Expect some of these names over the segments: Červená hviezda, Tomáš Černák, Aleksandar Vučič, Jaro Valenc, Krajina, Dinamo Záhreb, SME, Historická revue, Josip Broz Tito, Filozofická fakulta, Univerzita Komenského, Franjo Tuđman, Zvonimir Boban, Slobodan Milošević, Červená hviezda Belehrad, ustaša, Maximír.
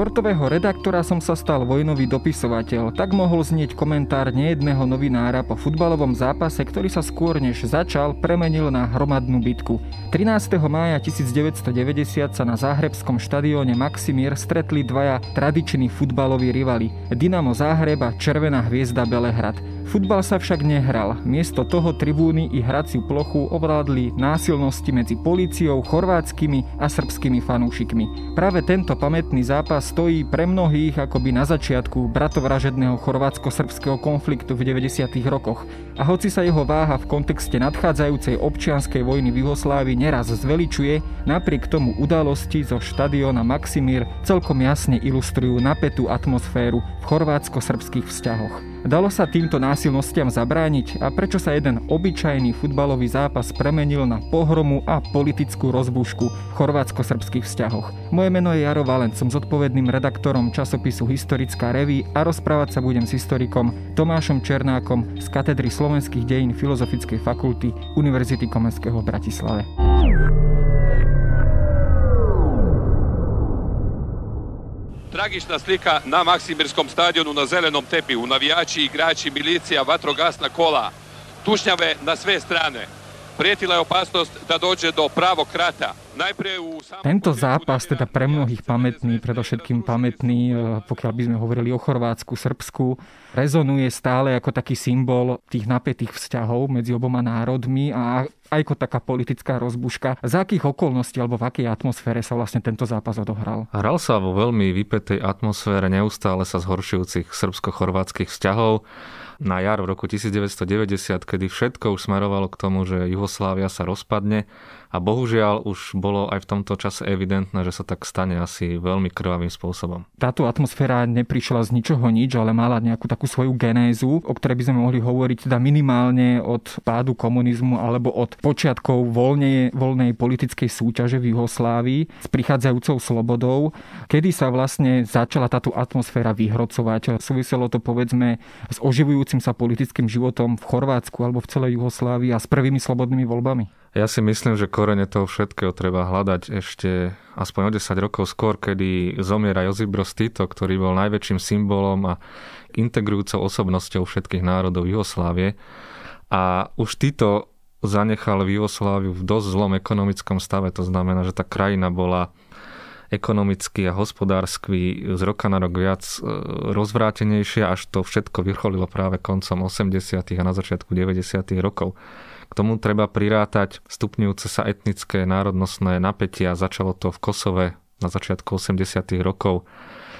športového redaktora som sa stal vojnový dopisovateľ. Tak mohol znieť komentár nejedného novinára po futbalovom zápase, ktorý sa skôr než začal premenil na hromadnú bitku. 13. mája 1990 sa na záhrebskom štadióne Maximír stretli dvaja tradiční futbaloví rivali Dinamo Záhreb a Červená hviezda Belehrad. Futbal sa však nehral. Miesto toho tribúny i hraciu plochu ovládli násilnosti medzi políciou, chorvátskymi a srbskými fanúšikmi. Práve tento pamätný zápas stojí pre mnohých akoby na začiatku bratovražedného chorvátsko-srbského konfliktu v 90. rokoch. A hoci sa jeho váha v kontexte nadchádzajúcej občianskej vojny v Juhoslávii neraz zveličuje, napriek tomu udalosti zo štadióna Maximír celkom jasne ilustrujú napätú atmosféru v chorvátsko-srbských vzťahoch. Dalo sa týmto násilnostiam zabrániť a prečo sa jeden obyčajný futbalový zápas premenil na pohromu a politickú rozbúšku v chorvátsko-srbských vzťahoch? Moje meno je Jaro Valenc, som zodpovedným redaktorom časopisu Historická revue a rozprávať sa budem s historikom Tomášom Černákom z katedry slovenských dejín Filozofickej fakulty Univerzity Komenského v Bratislave. Tragična slika na Maksimirskom stadionu na zelenom tepihu. Navijači, igrači, milicija, vatrogasna kola, tušnjave na sve strane. Prijetila je opasnost da dođe do pravog rata. Tento zápas teda pre mnohých pamätný, predovšetkým pamätný, pokiaľ by sme hovorili o Chorvátsku, Srbsku, rezonuje stále ako taký symbol tých napätých vzťahov medzi oboma národmi a aj ako taká politická rozbuška. Za akých okolností alebo v akej atmosfére sa vlastne tento zápas odohral? Hral sa vo veľmi vypätej atmosfére neustále sa zhoršujúcich srbsko-chorvátskych vzťahov. Na jar v roku 1990, kedy všetko už smerovalo k tomu, že Juhoslávia sa rozpadne a bohužiaľ už bolo aj v tomto čase evidentné, že sa tak stane asi veľmi krvavým spôsobom. Táto atmosféra neprišla z ničoho nič, ale mala nejakú takú svoju genézu, o ktorej by sme mohli hovoriť teda minimálne od pádu komunizmu alebo od počiatkov voľnej politickej súťaže v Juhoslávii s prichádzajúcou slobodou, kedy sa vlastne začala táto atmosféra vyhrocovať. Súviselo to povedzme s oživujúcim sa politickým životom v Chorvátsku alebo v celej Juhoslávii a s prvými slobodnými voľbami? Ja si myslím, že korene toho všetkého treba hľadať ešte aspoň o 10 rokov skôr, kedy zomiera Josip Broz Tito, ktorý bol najväčším symbolom a integrujúcou osobnosťou všetkých národov Juhoslávie. A už Tito zanechal Juhosláviu v dosť zlom ekonomickom stave. To znamená, že tá krajina bola ekonomicky a hospodársky z roka na rok viac rozvrátenejšie, až to všetko vyvrcholilo práve koncom 80. a na začiatku 90. rokov. K tomu treba prirátať stupňujúce sa etnické národnostné napätia. Začalo to v Kosove na začiatku 80. rokov,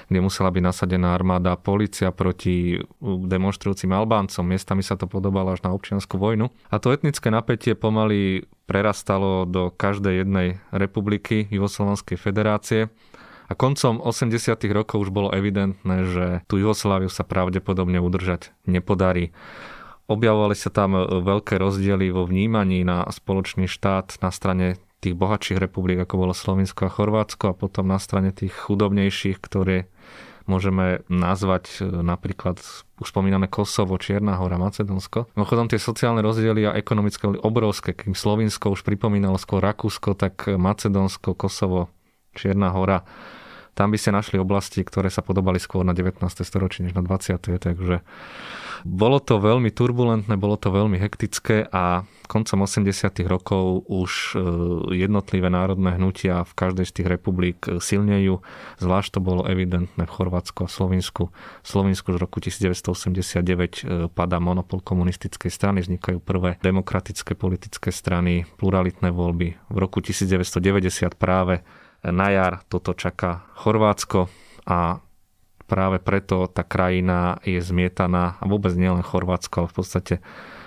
kde musela byť nasadená armáda a polícia proti demonstrujúcim Albáncom. Miestami sa to podobalo až na občiansku vojnu. A to etnické napätie pomaly prerastalo do každej jednej republiky Juhoslovanskej federácie. A koncom 80. rokov už bolo evidentné, že tú Juhosláviu sa pravdepodobne udržať nepodarí. Objavovali sa tam veľké rozdiely vo vnímaní na spoločný štát na strane tých bohatších republik, ako bolo Slovinsko a Chorvátsko, a potom na strane tých chudobnejších, ktoré môžeme nazvať napríklad, už spomíname Kosovo, Čierna hora, Macedónsko. Mimochodom tie sociálne rozdiely a ekonomické boli obrovské, kým Slovinsko už pripomínalo skôr Rakúsko, tak Macedónsko, Kosovo, Čierna hora. Tam by ste našli oblasti, ktoré sa podobali skôr na 19. storočí než na 20. Takže bolo to veľmi turbulentné, bolo to veľmi hektické a koncom 80. rokov už jednotlivé národné hnutia v každej z tých republik silnejú. Zvlášť to bolo evidentné v Chorvátsku a Slovinsku. V Slovinsku z roku 1989 padá monopol komunistickej strany, vznikajú prvé demokratické politické strany, pluralitné voľby. V roku 1990 práve na jar toto čaká Chorvátsko a práve preto tá krajina je zmietaná a vôbec nielen Chorvátsko, ale v podstate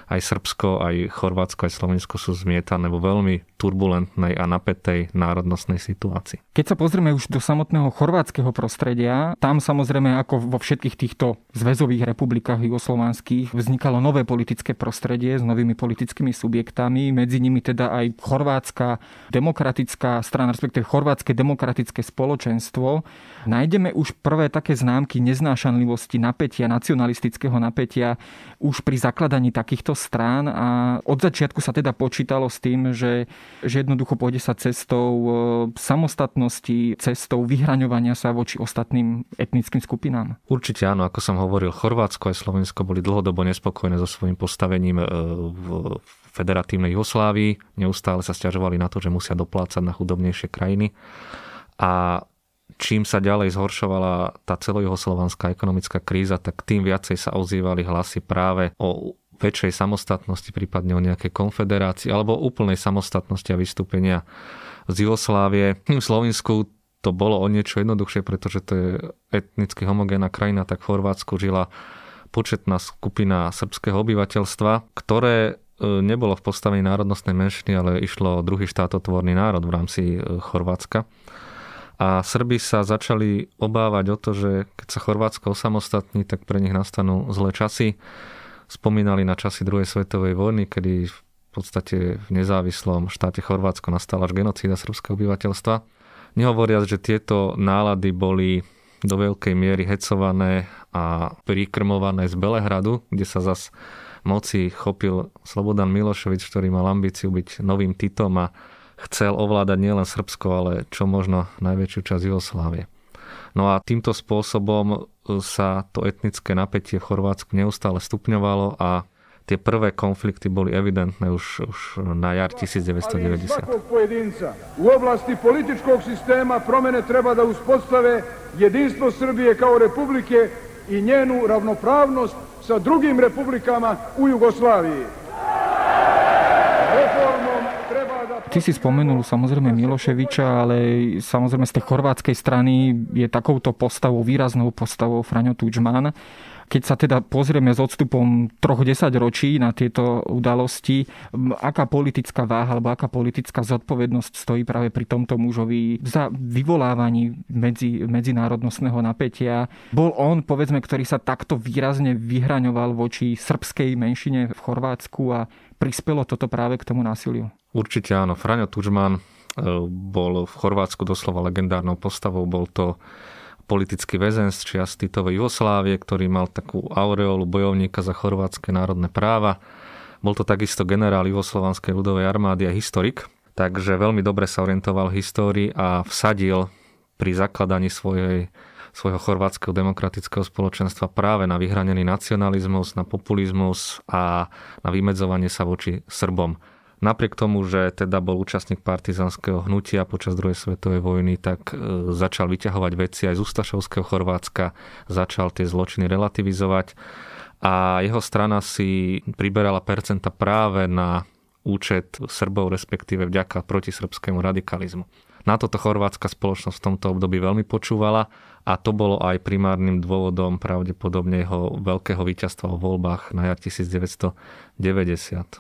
aj Srbsko, aj Chorvátsko, aj Slovensko sú zmietané vo veľmi turbulentnej a napätej národnostnej situácii. Keď sa pozrieme už do samotného chorvátskeho prostredia, tam samozrejme ako vo všetkých týchto zväzových republikách juhoslovanských vznikalo nové politické prostredie s novými politickými subjektami, medzi nimi teda aj Chorvátska demokratická strana, respektíve Chorvátske demokratické spoločenstvo. Nájdeme už prvé také známky neznášanlivosti, napätia, nacionalistického napätia už pri zakladaní takýchto týchto strán a od začiatku sa teda počítalo s tým, že jednoducho pôjde sa cestou samostatnosti, cestou vyhraňovania sa voči ostatným etnickým skupinám. Určite áno, ako som hovoril, Chorvátsko aj Slovensko boli dlhodobo nespokojné so svojím postavením v federatívnej Jugoslávii. Neustále sa sťažovali na to, že musia doplácať na chudobnejšie krajiny. A čím sa ďalej zhoršovala tá celojuhoslovanská ekonomická kríza, tak tým viacej sa ozývali hlasy práve o väčšej samostatnosti, prípadne o nejakej konfederácii alebo o úplnej samostatnosti a vystúpenia z Jugoslávie. V Slovensku to bolo o niečo jednoduchšie, pretože to je etnicky homogénna krajina, tak v Chorvátsku žila početná skupina srbského obyvateľstva, ktoré nebolo v postavení národnostnej menšiny, ale išlo o druhý štátotvorný národ v rámci Chorvátska. A Srbi sa začali obávať o to, že keď sa Chorvátsko osamostatní, tak pre nich nastanú zlé časy. Spomínali na časy druhej svetovej vojny, kedy v podstate v nezávislom štáte Chorvátsko nastala až genocída srbského obyvateľstva. Nehovoriac, že tieto nálady boli do veľkej miery hecované a prikrmované z Belehradu, kde sa zas moci chopil Slobodan Milošević, ktorý mal ambíciu byť novým Titom a chcel ovládať nielen Srbsko, ale čo možno najväčšiu časť Jugoslávie. No a týmto spôsobom sa to etnické napätie v Chorvátsku neustále stupňovalo a tie prvé konflikty boli evidentné už na jar 1990. U oblasti političkog sistema promene treba da uspostave jedinstvo Srbije kao republike i njenu ravnopravnost sa drugim republikama u Jugoslaviji. Ty si spomenul samozrejme Miloševiča, ale samozrejme z tej chorvátskej strany je takouto postavou, výraznou postavou Franjo Tuđman. Keď sa teda pozrieme s odstupom 3 desaťročí na tieto udalosti, aká politická váha alebo aká politická zodpovednosť stojí práve pri tomto mužovi za vyvolávaní medzinárodnostného napätia? Bol on, povedzme, ktorý sa takto výrazne vyhraňoval voči srbskej menšine v Chorvátsku a prispelo toto práve k tomu násiliu? Určite áno. Franjo Tuđman bol v Chorvátsku doslova legendárnou postavou. Bol to politický väzenc čias Titovej Jugoslávie, ktorý mal takú aureolu bojovníka za chorvátske národné práva. Bol to takisto generál Jugoslovanskej ľudovej armády a historik. Takže veľmi dobre sa orientoval v histórii a vsadil pri zakladaní svojho chorvátskeho demokratického spoločenstva práve na vyhranený nacionalizmus, na populizmus a na vymedzovanie sa voči Srbom. Napriek tomu, že teda bol účastník partizánskeho hnutia počas druhej svetovej vojny, tak začal vyťahovať veci aj z ustašovského Chorvátska, začal tie zločiny relativizovať a jeho strana si priberala percenta práve na účet Srbov, respektíve vďaka protisrbskému radikalizmu. Na toto chorvátska spoločnosť v tomto období veľmi počúvala a to bolo aj primárnym dôvodom pravdepodobne jeho veľkého víťazstva vo voľbách na jar 1990.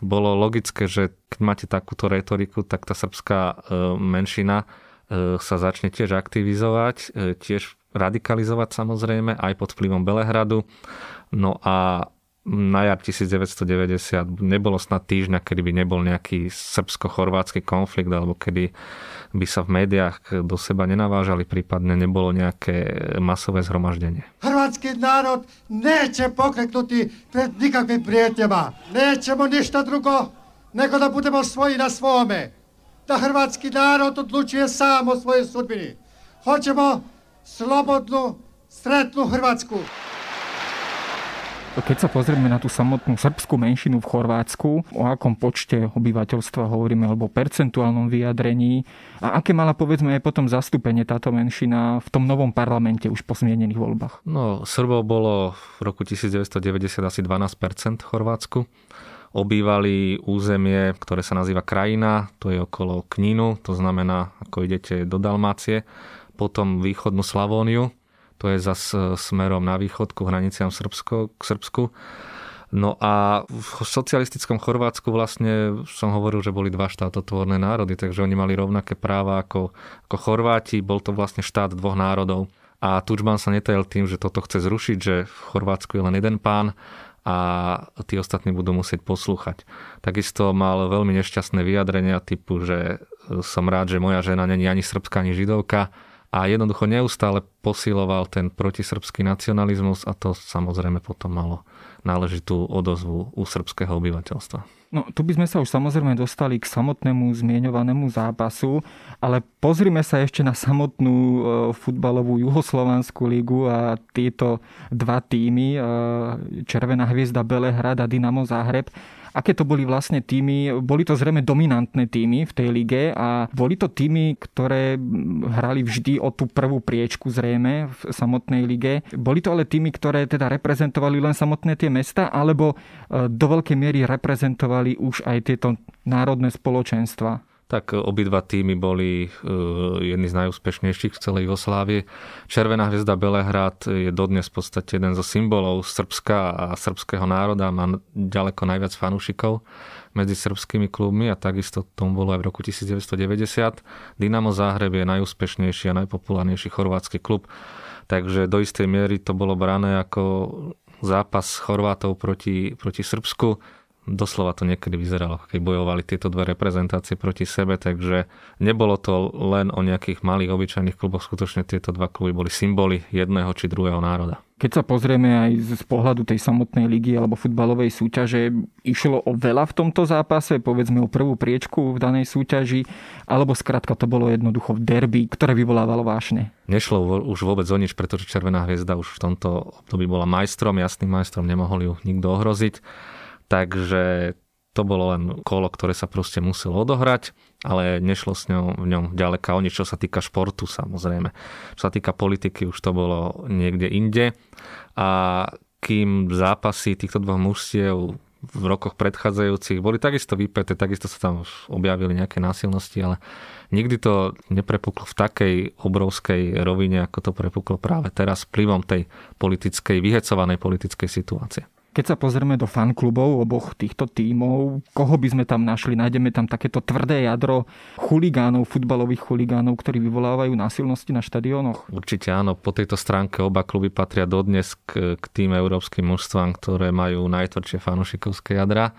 Bolo logické, že keď máte takúto retoriku, tak tá srbská menšina sa začne tiež aktivizovať, tiež radikalizovať samozrejme aj pod vplyvom Belehradu. No a na jar 1990 nebolo snad týždňa, kedy by nebol nejaký srbsko-chorvátsky konflikt alebo kedy by sa v médiách do seba nenavážali, prípadne nebolo nejaké masové zhromaždenie. Hrvatský národ neće pokleknuti pred nikakvim prijetnjama. Nećemo ništa drugo, nego da budemo svoji na svome. Da hrvatski narod odlučuje sam o svojej sudbini. Hoćemo slobodnu, sretnu Hrvatsku. Keď sa pozrieme na tú samotnú srbskú menšinu v Chorvátsku, o akom počte obyvateľstva hovoríme, alebo percentuálnom vyjadrení a aké mala povedzme aj potom zastúpenie táto menšina v tom novom parlamente už po zmienených voľbách? No, Srbov bolo v roku 1990 asi 12% v Chorvátsku. Obývali územie, ktoré sa nazýva Krajina, to je okolo Kninu, to znamená, ako idete do Dalmácie, potom východnú Slavóniu, to je zase smerom na východ ku hraniciam k Srbsku. No a v socialistickom Chorvátsku vlastne som hovoril, že boli dva štátotvorné národy, takže oni mali rovnaké práva ako Chorváti. Bol to vlastne štát dvoch národov. A Tuđman sa netajil tým, že toto chce zrušiť, že v Chorvátsku je len jeden pán a tí ostatní budú musieť poslúchať. Takisto mal veľmi nešťastné vyjadrenia typu, že som rád, že moja žena není ani srbská, ani židovka. A jednoducho neustále posiloval ten protisrbský nacionalizmus a to samozrejme potom malo náležitú odozvu u srbského obyvateľstva. No, tu by sme sa už samozrejme dostali k samotnému zmieňovanému zápasu, ale pozrime sa ešte na samotnú futbalovú juhoslovanskú ligu a tieto dva týmy, Červená hviezda Belehrad a Dinamo Záhreb. Aké to boli vlastne týmy? Boli to zrejme dominantné týmy v tej lige a boli to týmy, ktoré hrali vždy o tú prvú priečku zrejme v samotnej lige. Boli to ale týmy, ktoré teda reprezentovali len samotné tie mesta, alebo do veľkej miery reprezentovali už aj tieto národné spoločenstva? Tak obidva týmy boli jedni z najúspešnejších v celej Jugoslávii. Červená hviezda Belehrad je dodnes v podstate jeden zo symbolov Srbska a srbského národa. Má ďaleko najviac fanúšikov medzi srbskými klubmi a takisto tomu bolo aj v roku 1990. Dinamo Záhreb je najúspešnejší a najpopulárnejší chorvátsky klub. Takže do istej miery to bolo brané ako zápas Chorvátov proti Srbsku. Doslova to niekedy vyzeralo, keď bojovali tieto dve reprezentácie proti sebe, takže nebolo to len o nejakých malých obyčajných kluboch, skutočne tieto dva kluby boli symboly jedného či druhého národa. Keď sa pozrieme aj z pohľadu tej samotnej ligy alebo futbalovej súťaže, išlo o veľa v tomto zápase, povedzme o prvú priečku v danej súťaži, alebo skrátka to bolo jednoducho derby, ktoré vyvolávalo vášne? Nešlo už vôbec o nič, pretože Červená hviezda už v tomto období bola majstrom, jasným majstrom, nemohol ju nikto ohroziť. Takže to bolo len kolo, ktoré sa proste muselo odohrať, ale nešlo s ňou v ňom ďaleka o nič, čo sa týka športu samozrejme. Čo sa týka politiky, už to bolo niekde inde. A kým zápasy týchto dvoch mužstiev v rokoch predchádzajúcich boli takisto vypäté, takisto sa tam objavili nejaké násilnosti, ale nikdy to neprepuklo v takej obrovskej rovine, ako to prepuklo práve teraz vplyvom tej politickej, vyhecovanej politickej situácie. Keď sa pozrieme do fanklubov oboch týchto tímov, koho by sme tam našli? Nájdeme tam takéto tvrdé jadro chuligánov, futbalových chuligánov, ktorí vyvolávajú násilnosti na štadiónoch? Určite áno. Po tejto stránke oba kluby patria dodnes k tým európskym mužstvám, ktoré majú najtvrdšie fanúšikovské jadra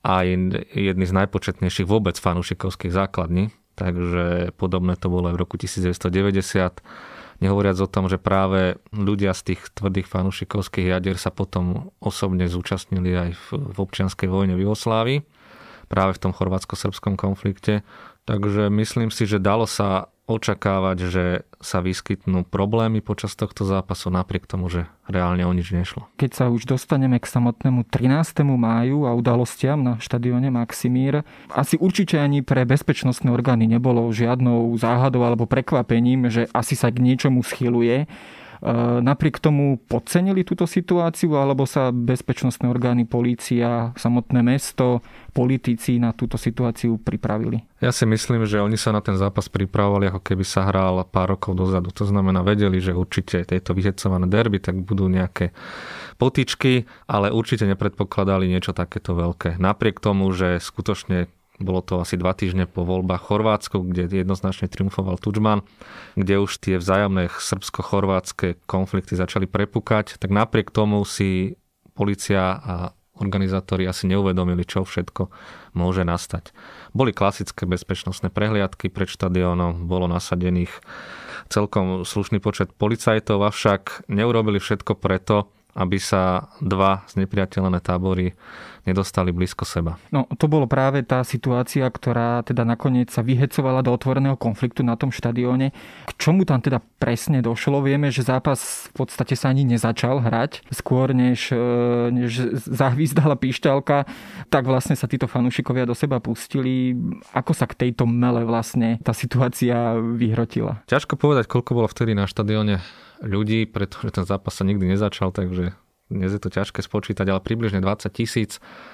a jedni z najpočetnejších vôbec fanúšikovských základní. Takže podobné to bolo aj v roku 1990. Nehovoriac o tom, že práve ľudia z tých tvrdých fanúšikovských jadier sa potom osobne zúčastnili aj v občianskej vojne v Jugoslávii, práve v tom chorvátsko-srbskom konflikte. Takže myslím si, že dalo sa očakávať, že sa vyskytnú problémy počas tohto zápasu, napriek tomu, že reálne o nič nešlo. Keď sa už dostaneme k samotnému 13. máju a udalostiam na štadióne Maximír, asi určite ani pre bezpečnostné orgány nebolo žiadnou záhadou alebo prekvapením, že asi sa k niečomu schyluje. Napriek tomu podcenili túto situáciu, alebo sa bezpečnostné orgány, polícia, samotné mesto, politici na túto situáciu pripravili? Ja si myslím, že oni sa na ten zápas pripravovali, ako keby sa hral pár rokov dozadu. To znamená, vedeli, že určite tieto vyhecované derby, tak budú nejaké potičky, ale určite nepredpokladali niečo takéto veľké. Napriek tomu, že skutočne bolo to asi 2 týždne po voľbách Chorvátsku, kde jednoznačne triumfoval Tuđman, kde už tie vzájomné srbsko-chorvátske konflikty začali prepukať, tak napriek tomu si polícia a organizátori asi neuvedomili, čo všetko môže nastať. Boli klasické bezpečnostné prehliadky pred štadiónom, bolo nasadených celkom slušný počet policajtov, avšak neurobili všetko preto, aby sa dva znepriateľené tábory nedostali blízko seba. No, to bolo práve tá situácia, ktorá teda nakoniec sa vyhecovala do otvoreného konfliktu na tom štadióne. K čomu tam teda presne došlo? Vieme, že zápas v podstate sa ani nezačal hrať. Skôr než zahvízdala píšťalka, tak vlastne sa títo fanúšikovia do seba pustili. Ako sa k tejto mele vlastne tá situácia vyhrotila? Ťažko povedať, koľko bolo vtedy na štadióne ľudí, pretože ten zápas sa nikdy nezačal, takže dnes je to ťažké spočítať, ale približne 20 000,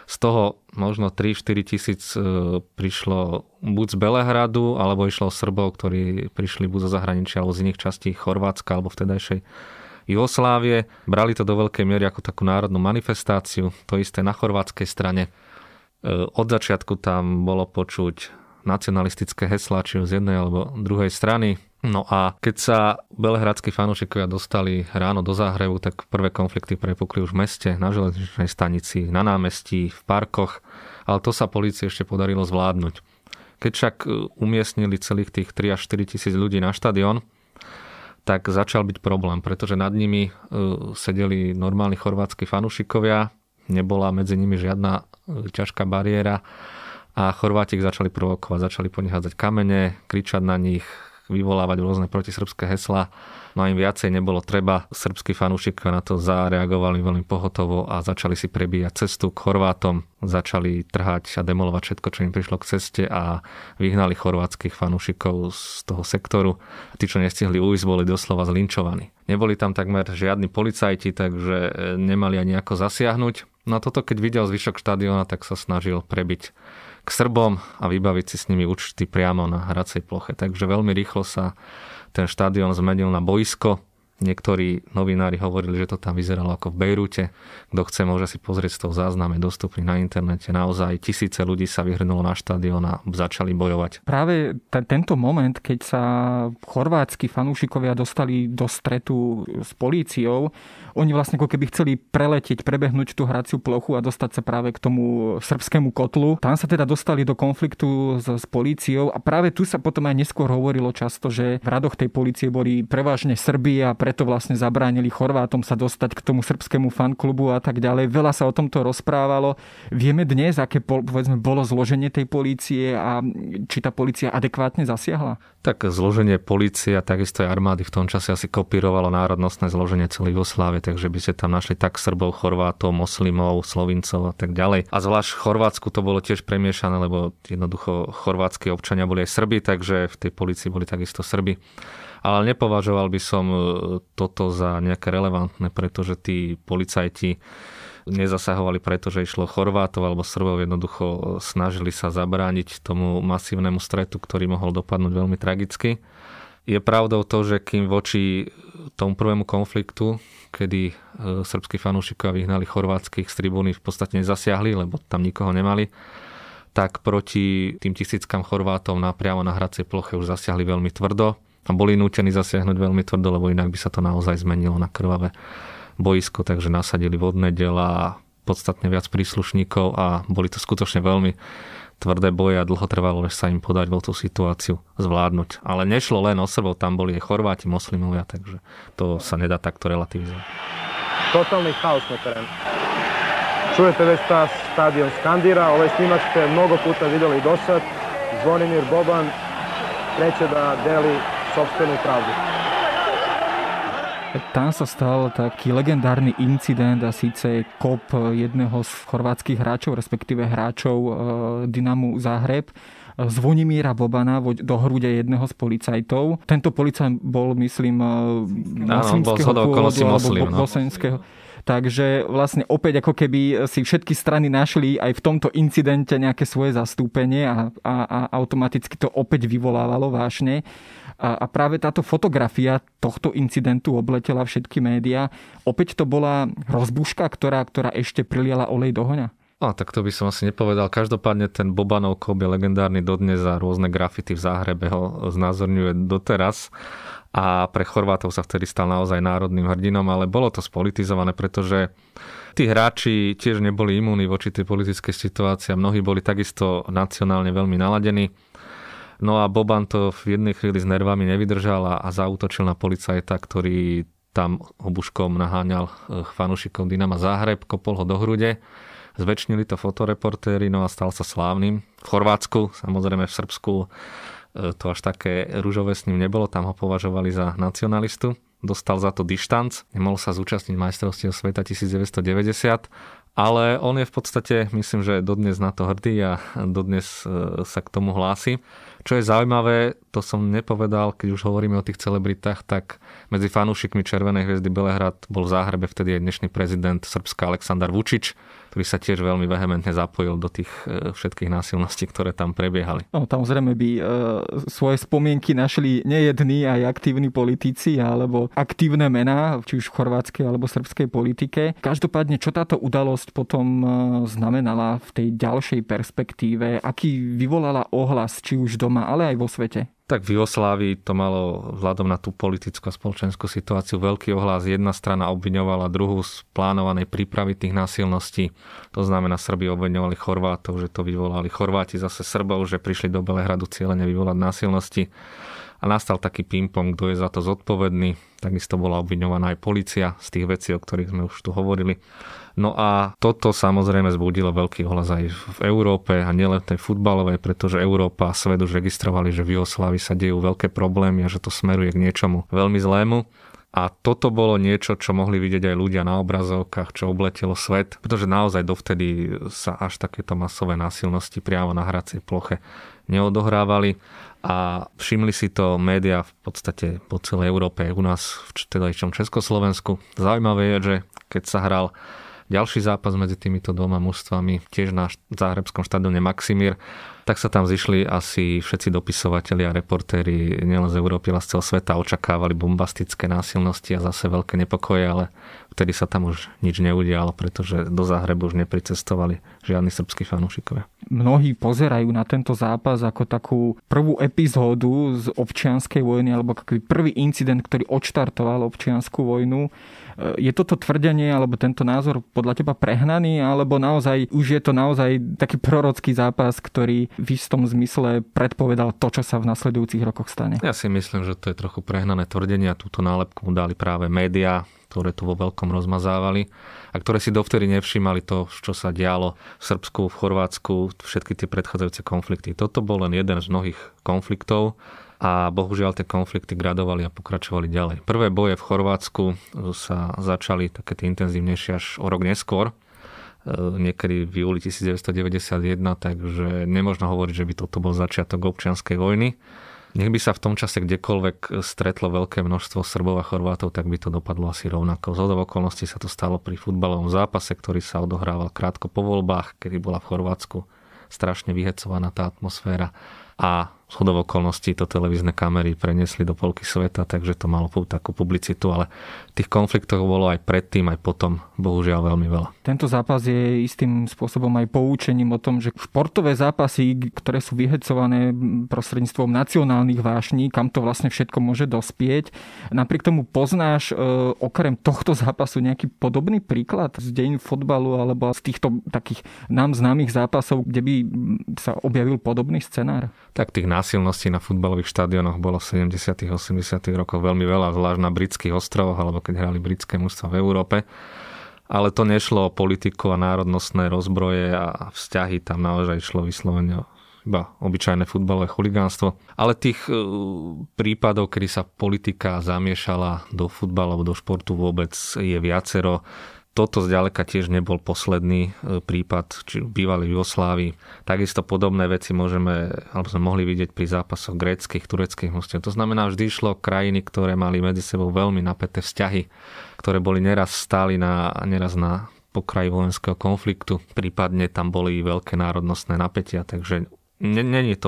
z toho možno 3-4 000 prišlo buď z Belehradu, alebo išlo o Srbov, ktorí prišli buď zo zahraničia, alebo z iných častí Chorvátska, alebo vtedajšej Jugoslávie. Brali to do veľkej miery ako takú národnú manifestáciu, to isté na chorvátskej strane. Od začiatku tam bolo počuť nacionalistické heslá, či z jednej alebo druhej strany. No a keď sa belehradskí fanúšikovia dostali ráno do Záhrebu, tak prvé konflikty prepukli už v meste, na železničnej stanici, na námestí, v parkoch, ale to sa polícii ešte podarilo zvládnuť. Keď však umiestnili celých tých 3 až 4 tisíc ľudí na štadión, tak začal byť problém, pretože nad nimi sedeli normálni chorvátsky fanúšikovia, nebola medzi nimi žiadna ťažká bariéra a Chorváti ich začali provokovať, začali po nich hádzať kamene, kričať na nich, vyvolávať rôzne protisrbské heslá. No a im viacej nebolo treba. Srbskí fanúšikovia na to zareagovali veľmi pohotovo a začali si prebíjať cestu k Chorvátom, začali trhať a demolovať všetko, čo im prišlo k ceste a vyhnali chorvátskych fanúšikov z toho sektoru. Tí, čo nestihli ujsť, boli doslova zlinčovaní. Neboli tam takmer žiadni policajti, takže nemali ani ako zasiahnuť. No a toto, keď videl zvyšok štadióna, tak sa snažil prebiť k Srbom a vybaviť si s nimi účty priamo na hracej ploche. Takže veľmi rýchlo sa ten štadión zmenil na boisko. Niektorí novinári hovorili, že to tam vyzeralo ako v Bejrúte. Kto chce, môže si pozrieť z toho zázname, dostupný na internete. Naozaj tisíce ľudí sa vyhrnulo na štadión a začali bojovať. Práve tento moment, keď sa chorvátsky fanúšikovia dostali do stretu s políciou, oni vlastne ako keby chceli preletieť, prebehnúť tú hraciu plochu a dostať sa práve k tomu srbskému kotlu. Tam sa teda dostali do konfliktu s políciou a práve tu sa potom aj neskôr hovorilo často, že v radoch tej polície boli prevažne Srbi a preto vlastne zabránili Chorvátom sa dostať k tomu srbskému fanklubu a tak ďalej. Veľa sa o tomto rozprávalo. Vieme dnes, aké povedzme, bolo zloženie tej polície a či tá polícia adekvátne zasiahla? Tak zloženie polície a takisto aj armády v tom čase asi kopírovalo národnostné zloženie celej Jugoslávie, takže by ste tam našli tak Srbov, Chorvátov, moslimov, Slovincov a tak ďalej. A zvlášť v Chorvátsku to bolo tiež premiešané, lebo jednoducho chorvátsky občania boli aj Srbi, takže v tej polícii boli takisto Srbi. Ale nepovažoval by som toto za nejaké relevantné, pretože tí policajti nezasahovali, pretože išlo Chorvátov alebo Srbov, jednoducho snažili sa zabrániť tomu masívnemu stretu, ktorý mohol dopadnúť veľmi tragicky. Je pravdou to, že kým voči tomu prvému konfliktu, kedy srbskí fanúšikovia vyhnali chorvátskych z tribúny, v podstate nezasiahli, lebo tam nikoho nemali, tak proti tým tisíckam Chorvátov priamo na hracej ploche už zasiahli veľmi tvrdo. A boli nútení zasiahnuť veľmi tvrdo, lebo inak by sa to naozaj zmenilo na krvavé boisko, takže nasadili vodné delá, podstatne viac príslušníkov a boli to skutočne veľmi tvrdé boje a dlho trvalo, než sa im podarilo tú situáciu zvládnuť. Ale nešlo len o Srbov, tam boli aj Chorváti, moslimovia, takže to sa nedá takto relativizovať. Totalni chaos na terenu. Čujete već ta stadion skandira, ovaj snimak ste mnogo puta videli do sad. Zvonimir Boban kreće da deli sobstvenú pravdu. Tam sa stal taký legendárny incident a síce kop jedného z chorvátskych hráčov, respektíve hráčov Dinamu Záhreb, Zvonimíra Bobana do hrude jedného z policajtov. Tento policajt bol, myslím, moslimského pôvodu alebo bosenského. Takže vlastne opäť ako keby si všetky strany našli aj v tomto incidente nejaké svoje zastúpenie a automaticky to opäť vyvolávalo vášne. A práve táto fotografia tohto incidentu obletela všetky médiá. Opäť to bola rozbuška, ktorá ešte priliala olej do ohňa. Tak to by som asi nepovedal. Každopádne ten Bobanov kop je legendárny dodnes a rôzne grafity v Záhrebe ho znázorňuje doteraz. A pre Chorvátov sa vtedy stal naozaj národným hrdinom, ale bolo to spolitizované, pretože tí hráči tiež neboli imúni voči tej politickej situácii a mnohí boli takisto nacionálne veľmi naladení. No a Boban to v jednej chvíli s nervami nevydržal a zaútočil na policajta, ktorý tam obuškom naháňal fanúšikov Dinama Záhreb, kopol ho do hrude. Zväčšnili to fotoreportéri, no a stal sa slávnym. V Chorvátsku, samozrejme v Srbsku, to až také ružové s ním nebolo, tam ho považovali za nacionalistu. Dostal za to dištanc, nemohol sa zúčastniť majstrovstiev sveta 1990, ale on je v podstate, myslím, že dodnes na to hrdý a dodnes sa k tomu hlási. Čo je zaujímavé, to som nepovedal, keď už hovoríme o tých celebritách, tak medzi fanúšikmi Červenej hviezdy Belehrad bol v Záhrebe vtedy aj dnešný prezident Srbska Aleksandar Vučič, ktorý sa tiež veľmi vehementne zapojil do tých všetkých násilností, ktoré tam prebiehali. Tam zrejme by svoje spomienky našli nejední aj aktívni politici alebo aktívne mená, či už v chorvátskej alebo srbskej politike. Každopádne, čo táto udalosť potom znamenala v tej ďalšej perspektíve, aký vyvolala ohlas, či už doma, ale aj vo svete? Tak v Jugoslávii to malo vzhľadom na tú politickú a spoločenskú situáciu veľký ohlas. Jedna strana obviňovala druhú z plánovanej prípravy tých násilností. To znamená, Srbi obviňovali Chorvátov, že to vyvolali. Chorváti zase Srbov, že prišli do Belehradu cieľene vyvolať násilnosti. a nastal taký ping-pong, kto je za to zodpovedný. Takisto bola obviňovaná aj polícia z tých vecí, o ktorých sme už tu hovorili. No a toto samozrejme vzbudilo veľký ohlas aj v Európe a nielen tej futbalovej, pretože Európa a svet už registrovali, že v Juhoslávii sa dejú veľké problémy a že to smeruje k niečomu veľmi zlému. A toto bolo niečo, čo mohli vidieť aj ľudia na obrazovkách, čo obletelo svet, pretože naozaj dovtedy sa až takéto masové násilnosti priamo na hracej ploche neodohrávali. A všimli si to médiá v podstate po celej Európe, u nás v tedajšom Československu. Zaujímavé je, že keď sa hral ďalší zápas medzi týmito dvoma mužstvami, tiež na záhrebskom štadióne Maximír, tak sa tam zišli asi všetci dopisovatelia a reportéri nielen z Európy, ale z celého sveta, očakávali bombastické násilnosti a zase veľké nepokoje, ale vtedy sa tam už nič neudialo, pretože do Záhrebu už nepricestovali žiadni srbskí fanúšikovia. Mnohí pozerajú na tento zápas ako takú prvú epizódu z občianskej vojny, alebo aký prvý incident, ktorý odštartoval občiansku vojnu. Je toto tvrdenie alebo tento názor podľa teba prehnaný, alebo naozaj už je to naozaj taký prorocký zápas, ktorý v istom zmysle predpovedal to, čo sa v nasledujúcich rokoch stane? Ja si myslím, že to je trochu prehnané tvrdenie a túto nálepku mu dali práve médiá, ktoré tu vo veľkom rozmazávali a ktoré si dovtedy nevšímali to, čo sa dialo v Srbsku, v Chorvátsku, všetky tie predchádzajúce konflikty. Toto bol len jeden z mnohých konfliktov a bohužiaľ tie konflikty gradovali a pokračovali ďalej. Prvé boje v Chorvátsku sa začali také intenzívnejšie až o rok neskôr, niekedy v júli 1991, takže nemožno hovoriť, že by toto bol začiatok občianskej vojny. Nech by sa v tom čase kdekoľvek stretlo veľké množstvo Srbov a Chorvátov, tak by to dopadlo asi rovnako. Zhodou okolností sa to stalo pri futbalovom zápase, ktorý sa odohrával krátko po voľbách, kedy bola v Chorvátsku strašne vyhecovaná tá atmosféra. A zhodou okolností to televízne kamery preniesli do polky sveta, takže to malo takú publicitu, ale tých konfliktov bolo aj predtým, aj potom, bohužiaľ, veľmi veľa. Tento zápas je istým spôsobom aj poučením o tom, že športové zápasy, ktoré sú vyhecované prostredníctvom nacionálnych vášní, kam to vlastne všetko môže dospieť. Napriek tomu poznáš okrem tohto zápasu nejaký podobný príklad z dejín futbalu alebo z týchto takých nám známych zápasov, kde by sa objavil podobný scenár? Tak tých násilností na futbalových štadiónoch bolo v 70. a 80. rokoch veľmi veľa, zvlášť na britských ostrovoch, alebo keď hrali britské mužstva v Európe. Ale to nešlo o politiku a národnostné rozbroje a vzťahy, tam naozaj išlo vyslovene iba obyčajné futbalové chuligánstvo. Ale tých prípadov, kedy sa politika zamiešala do futbalu, do športu vôbec, je viacero. Toto zďaleka tiež nebol posledný prípad, či bývalý v Jugoslávii. Takisto podobné veci sme mohli vidieť pri zápasoch gréckych, tureckých mužstiev. To znamená, vždy išlo krajiny, ktoré mali medzi sebou veľmi napäté vzťahy, ktoré boli neraz stáli na pokraji vojenského konfliktu. Prípadne tam boli veľké národnostné napätia, takže nie je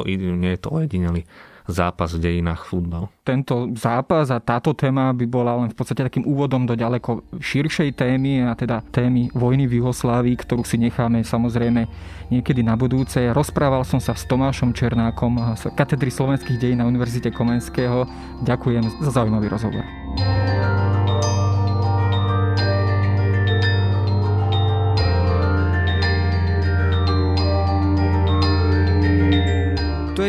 to ojedinelý zápas v dejinách futbalu. Tento zápas a táto téma by bola len v podstate takým úvodom do ďaleko širšej témy, a teda témy vojny v Juhoslávii, ktorú si necháme samozrejme niekedy na budúce. Rozprával som sa s Tomášom Černákom z katedry slovenských dejín na Univerzite Komenského. Ďakujem za zaujímavý rozhovor. To